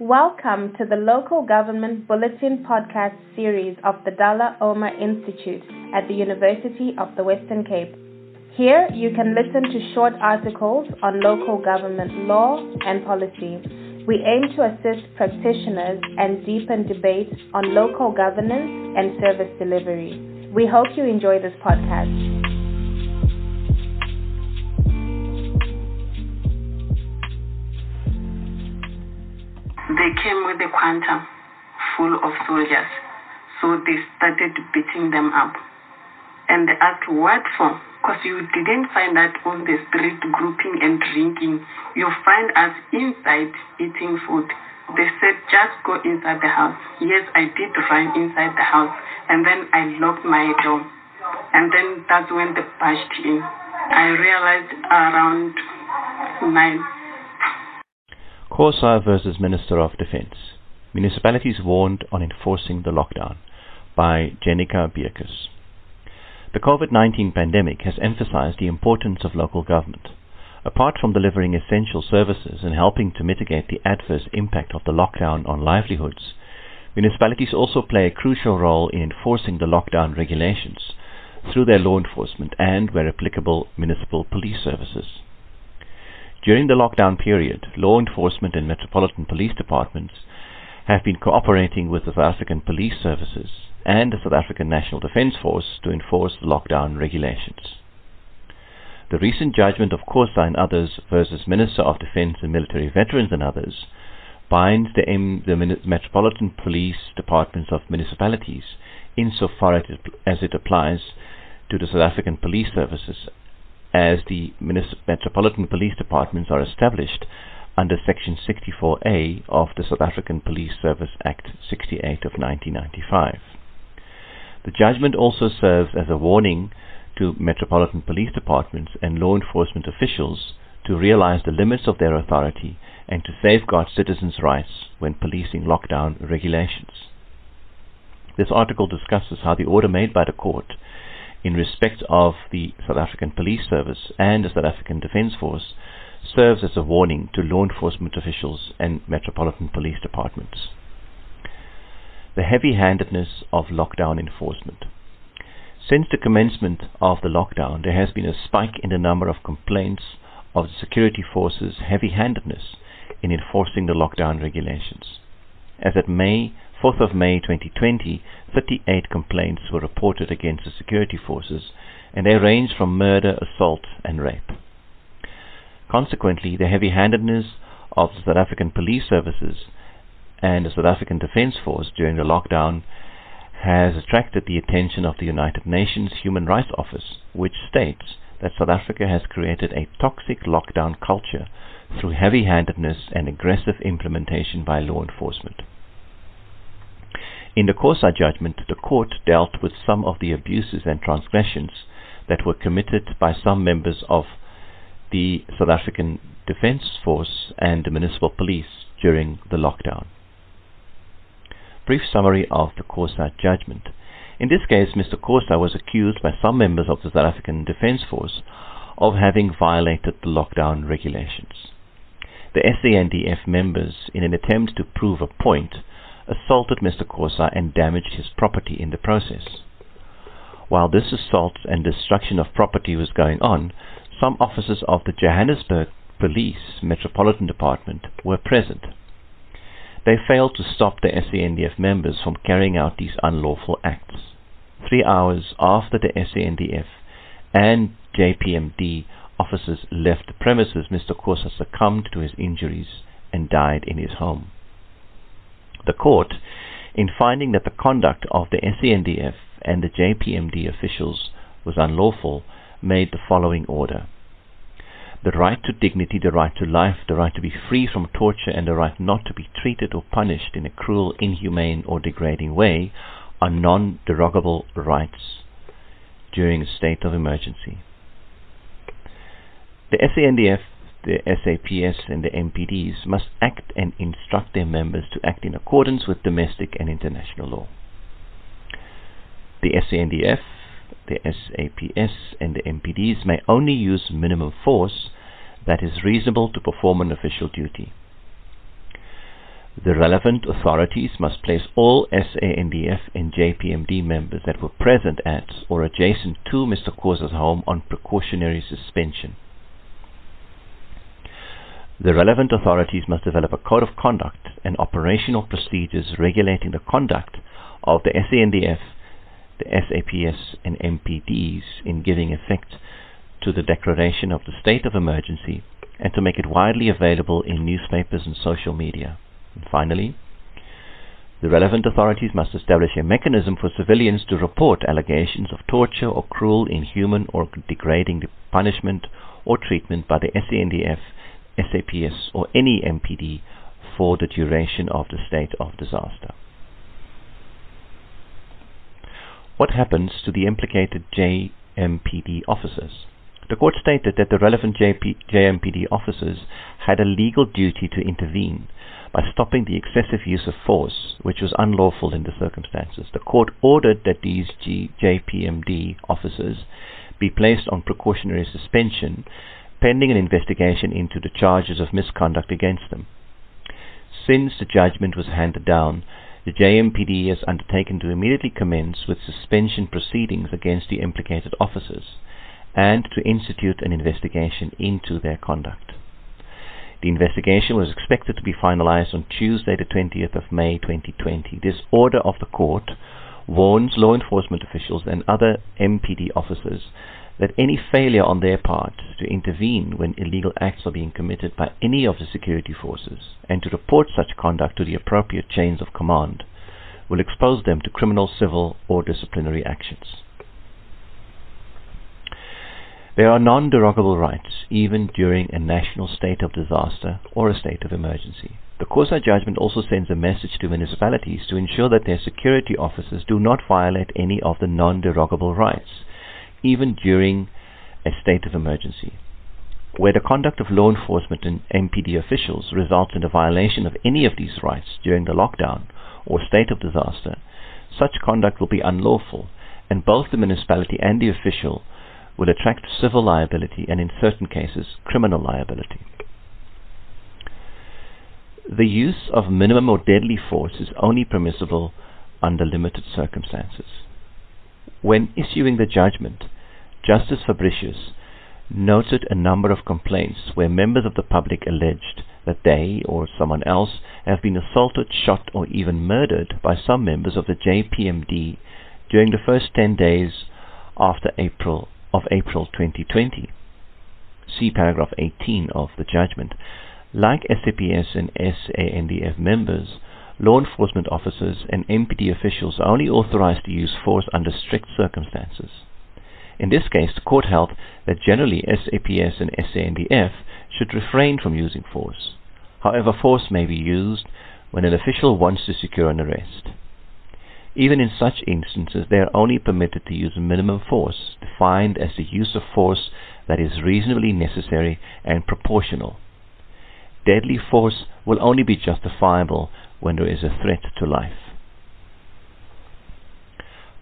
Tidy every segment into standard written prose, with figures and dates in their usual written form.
Welcome to the Local Government Bulletin podcast series of the Dullah Omar Institute at the University of the Western Cape. Here you can listen to short articles on local government law and policy. We aim to assist practitioners and deepen debate on local governance and service delivery. We hope you enjoy this podcast. They came with a quantum full of soldiers, so they started beating them up. And they asked, what for? Because you didn't find us on the street grouping and drinking. You find us inside eating food. They said, just go inside the house. Yes, I did run inside the house, and then I locked my door. And then that's when they pushed in. I realized around 9. Korsar vs Minister of Defence. Municipalities warned on enforcing the lockdown by Jenica Bierkus. The COVID-19 pandemic has emphasized the importance of local government. Apart from delivering essential services and helping to mitigate the adverse impact of the lockdown on livelihoods, municipalities also play a crucial role in enforcing the lockdown regulations through their law enforcement and, where applicable, municipal police services. During the lockdown period, law enforcement and metropolitan police departments have been cooperating with the South African Police Services and the South African National Defence Force to enforce the lockdown regulations. The recent judgment of Khosa and others versus Minister of Defence and Military Veterans and others binds the metropolitan police departments of municipalities insofar as it applies to the South African Police Services, as the metropolitan police departments are established under Section 64A of the South African Police Service Act 68 of 1995. The judgment also serves as a warning to metropolitan police departments and law enforcement officials to realize the limits of their authority and to safeguard citizens' rights when policing lockdown regulations. This article discusses how the order made by the court in respect of the South African Police Service and the South African Defence Force serves as a warning to law enforcement officials and metropolitan police departments. The heavy-handedness of lockdown enforcement. Since the commencement of the lockdown, there has been a spike in the number of complaints of the security forces' heavy-handedness in enforcing the lockdown regulations. As at 4th of May 2020, 38 complaints were reported against the security forces, and they range from murder, assault and rape. Consequently, the heavy-handedness of the South African Police Services and the South African Defence Force during the lockdown has attracted the attention of the United Nations Human Rights Office, which states that South Africa has created a toxic lockdown culture through heavy-handedness and aggressive implementation by law enforcement. In the Khosa judgment, the court dealt with some of the abuses and transgressions that were committed by some members of the South African Defence Force and the Municipal Police during the lockdown. Brief summary of the Khosa judgment. In this case, Mr. Khosa was accused by some members of the South African Defence Force of having violated the lockdown regulations. The SANDF members, in an attempt to prove a point, assaulted Mr. Khosa and damaged his property in the process. While this assault and destruction of property was going on, some officers of the Johannesburg Police Metropolitan Department were present. They failed to stop the SANDF members from carrying out these unlawful acts. 3 hours after the SANDF and JPMD officers left the premises, Mr. Khosa succumbed to his injuries and died in his home. The court, in finding that the conduct of the SANDF and the JPMD officials was unlawful, made the following order. The right to dignity, the right to life, the right to be free from torture, and the right not to be treated or punished in a cruel, inhumane, or degrading way are non-derogable rights during a state of emergency. The SANDF, the SAPS and the MPDs must act and instruct their members to act in accordance with domestic and international law. The SANDF, the SAPS and the MPDs may only use minimum force that is reasonable to perform an official duty. The relevant authorities must place all SANDF and JPMD members that were present at or adjacent to Mr. Khosa's home on precautionary suspension. The relevant authorities must develop a code of conduct and operational procedures regulating the conduct of the SANDF, the SAPS and MPDs in giving effect to the declaration of the state of emergency and to make it widely available in newspapers and social media. And finally, the relevant authorities must establish a mechanism for civilians to report allegations of torture or cruel, inhuman or degrading punishment or treatment by the SANDF, SAPS or any MPD for the duration of the state of disaster. What happens to the implicated JMPD officers? The court stated that the relevant JMPD officers had a legal duty to intervene by stopping the excessive use of force, which was unlawful in the circumstances. The court ordered that these JPMD officers be placed on precautionary suspension pending an investigation into the charges of misconduct against them. Since the judgment was handed down, the JMPD has undertaken to immediately commence with suspension proceedings against the implicated officers and to institute an investigation into their conduct. The investigation was expected to be finalized on Tuesday the 20th of May 2020. This order of the court warns law enforcement officials and other MPD officers that any failure on their part to intervene when illegal acts are being committed by any of the security forces and to report such conduct to the appropriate chains of command will expose them to criminal, civil or disciplinary actions. There are non-derogable rights even during a national state of disaster or a state of emergency. The Khosa judgment also sends a message to municipalities to ensure that their security officers do not violate any of the non-derogable rights even during a state of emergency, where the conduct of law enforcement and MPD officials results in a violation of any of these rights during the lockdown or state of disaster. Such conduct will be unlawful, and both the municipality and the official will attract civil liability and, in certain cases, criminal liability. The use of minimum or deadly force is only permissible under limited circumstances. When issuing the judgment, Justice Fabricius noted a number of complaints where members of the public alleged that they or someone else have been assaulted, shot or even murdered by some members of the JPMD during the first 10 days after April 2020. See paragraph 18 of the judgment. Like SAPS and SANDF members, law enforcement officers and MPD officials are only authorized to use force under strict circumstances. In this case, the court held that generally SAPS and SANDF should refrain from using force. However, force may be used when an official wants to secure an arrest. Even in such instances, they are only permitted to use minimum force, defined as the use of force that is reasonably necessary and proportional. Deadly force will only be justifiable when there is a threat to life.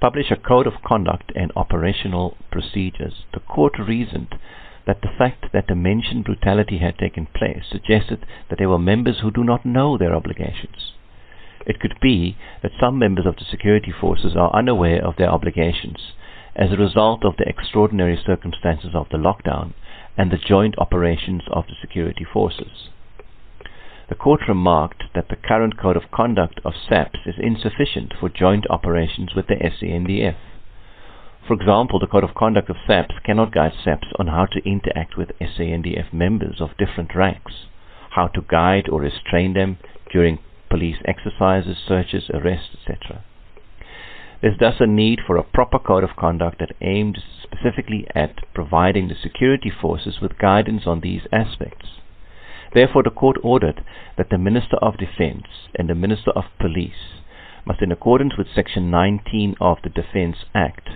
Publish a code of conduct and operational procedures. The court reasoned that the fact that the mentioned brutality had taken place suggested that there were members who do not know their obligations. It could be that some members of the security forces are unaware of their obligations as a result of the extraordinary circumstances of the lockdown and the joint operations of the security forces. The court remarked that the current code of conduct of SAPS is insufficient for joint operations with the SANDF. For example, the code of conduct of SAPS cannot guide SAPS on how to interact with SANDF members of different ranks, how to guide or restrain them during police exercises, searches, arrests, etc. There's thus a need for a proper code of conduct that aims specifically at providing the security forces with guidance on these aspects. Therefore, the court ordered that the Minister of Defence and the Minister of Police must, in accordance with Section 19 of the Defence Act,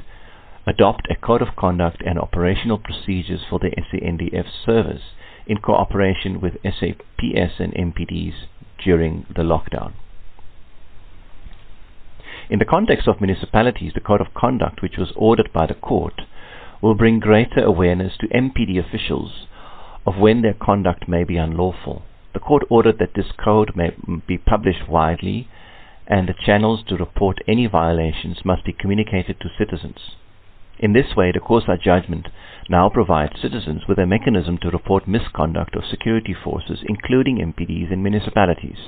adopt a code of conduct and operational procedures for the SANDF service in cooperation with SAPS and MPDs during the lockdown. In the context of municipalities, the code of conduct, which was ordered by the court, will bring greater awareness to MPD officials of when their conduct may be unlawful The court ordered that this code may be published widely, and the channels to report any violations must be communicated to citizens. In this way, the Khosa judgment now provides citizens with a mechanism to report misconduct of security forces, including MPDs and municipalities.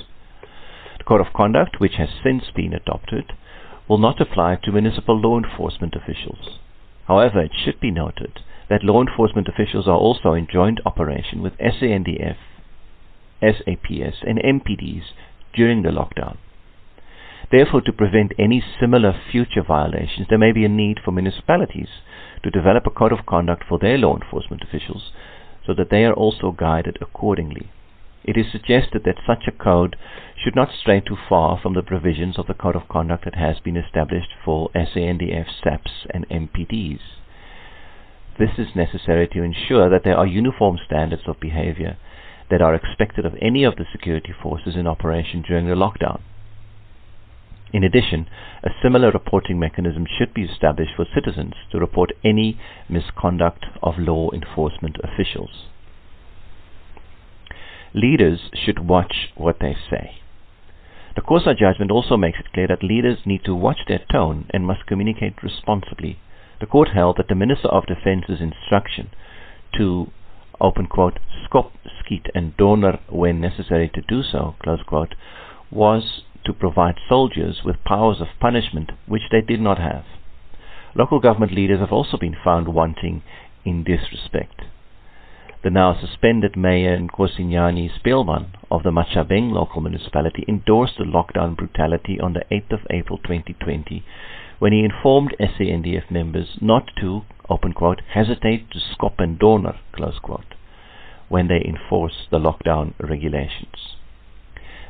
The Code of Conduct, which has since been adopted, will not apply to municipal law enforcement officials. However, it should be noted that law enforcement officials are also in joint operation with SANDF, SAPS and MPDs during the lockdown. Therefore, to prevent any similar future violations, there may be a need for municipalities to develop a code of conduct for their law enforcement officials so that they are also guided accordingly. It is suggested that such a code should not stray too far from the provisions of the code of conduct that has been established for SANDF, SAPS and MPDs. This is necessary to ensure that there are uniform standards of behavior that are expected of any of the security forces in operation during the lockdown. In addition, a similar reporting mechanism should be established for citizens to report any misconduct of law enforcement officials. Leaders should watch what they say. The Khosa judgment also makes it clear that leaders need to watch their tone and must communicate responsibly. The court held that the Minister of Defence's instruction to, open quote, skop, skiet and donor when necessary to do so, close quote, was to provide soldiers with powers of punishment which they did not have. Local government leaders have also been found wanting in this respect. The now suspended mayor Nkosinyani Spillman of the Machabeng local municipality endorsed the lockdown brutality on the 8th of April 2020 when he informed SANDF members not to, open quote, hesitate to skop and donor, close quote, when they enforce the lockdown regulations.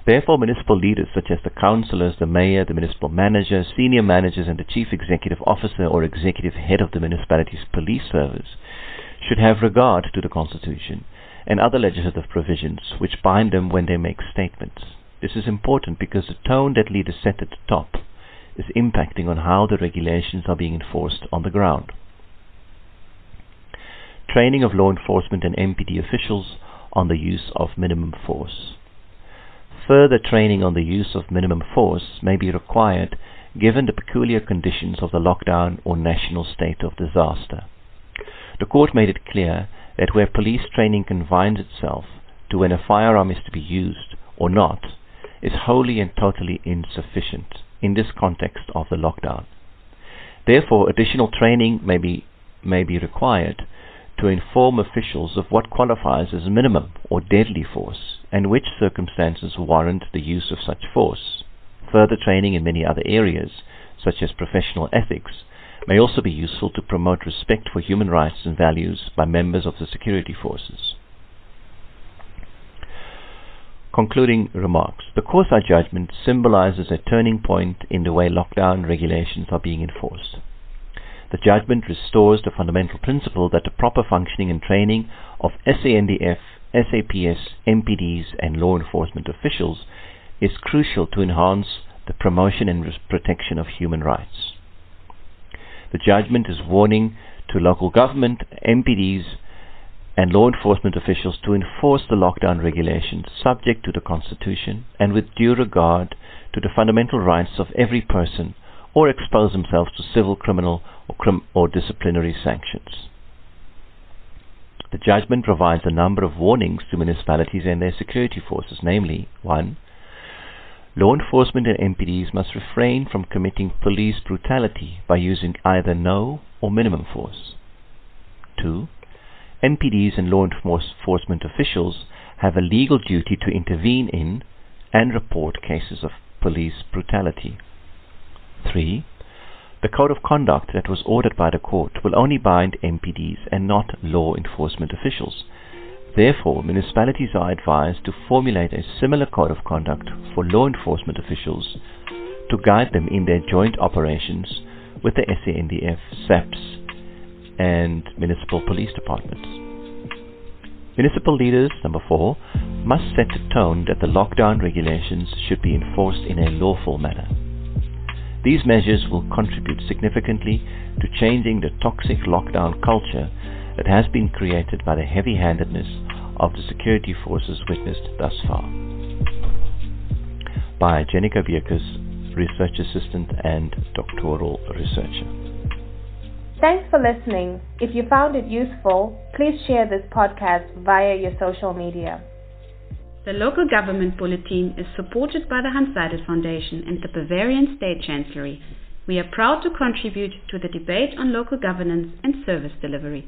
Therefore, municipal leaders such as the councillors, the mayor, the municipal manager, senior managers and the chief executive officer or executive head of the municipality's police service should have regard to the Constitution and other legislative provisions which bind them when they make statements. This is important because the tone that leaders set at the top is impacting on how the regulations are being enforced on the ground. Training of law enforcement and MPD officials on the use of minimum force. Further training on the use of minimum force may be required given the peculiar conditions of the lockdown or national state of disaster. The court made it clear that where police training confines itself to when a firearm is to be used or not is wholly and totally insufficient in this context of the lockdown. Therefore, additional training may be required to inform officials of what qualifies as minimum or deadly force and which circumstances warrant the use of such force. Further training in many other areas, such as professional ethics, may also be useful to promote respect for human rights and values by members of the security forces. Concluding remarks. The Khosa judgment symbolizes a turning point in the way lockdown regulations are being enforced. The judgment restores the fundamental principle that the proper functioning and training of SANDF, SAPS, MPDs and law enforcement officials is crucial to enhance the promotion and protection of human rights. The judgment is warning to local government, MPDs and law enforcement officials to enforce the lockdown regulations subject to the Constitution and with due regard to the fundamental rights of every person or expose themselves to civil, criminal or disciplinary sanctions. The judgment provides a number of warnings to municipalities and their security forces, namely, 1. Law enforcement and MPDs must refrain from committing police brutality by using either no or minimum force. 2. MPDs and law enforcement officials have a legal duty to intervene in and report cases of police brutality. 3. The code of conduct that was ordered by the court will only bind MPDs and not law enforcement officials. Therefore, municipalities are advised to formulate a similar code of conduct for law enforcement officials to guide them in their joint operations with the SANDF, SAPS and municipal police departments. Municipal leaders, number 4, must set the tone that the lockdown regulations should be enforced in a lawful manner. These measures will contribute significantly to changing the toxic lockdown culture that has been created by the heavy-handedness of the security forces witnessed thus far. By Jenica Bierkus, Research Assistant and Doctoral Researcher. Thanks for listening. If you found it useful, please share this podcast via your social media. The Local Government Bulletin is supported by the Hans Seidel Foundation and the Bavarian State Chancellery. We are proud to contribute to the debate on local governance and service delivery.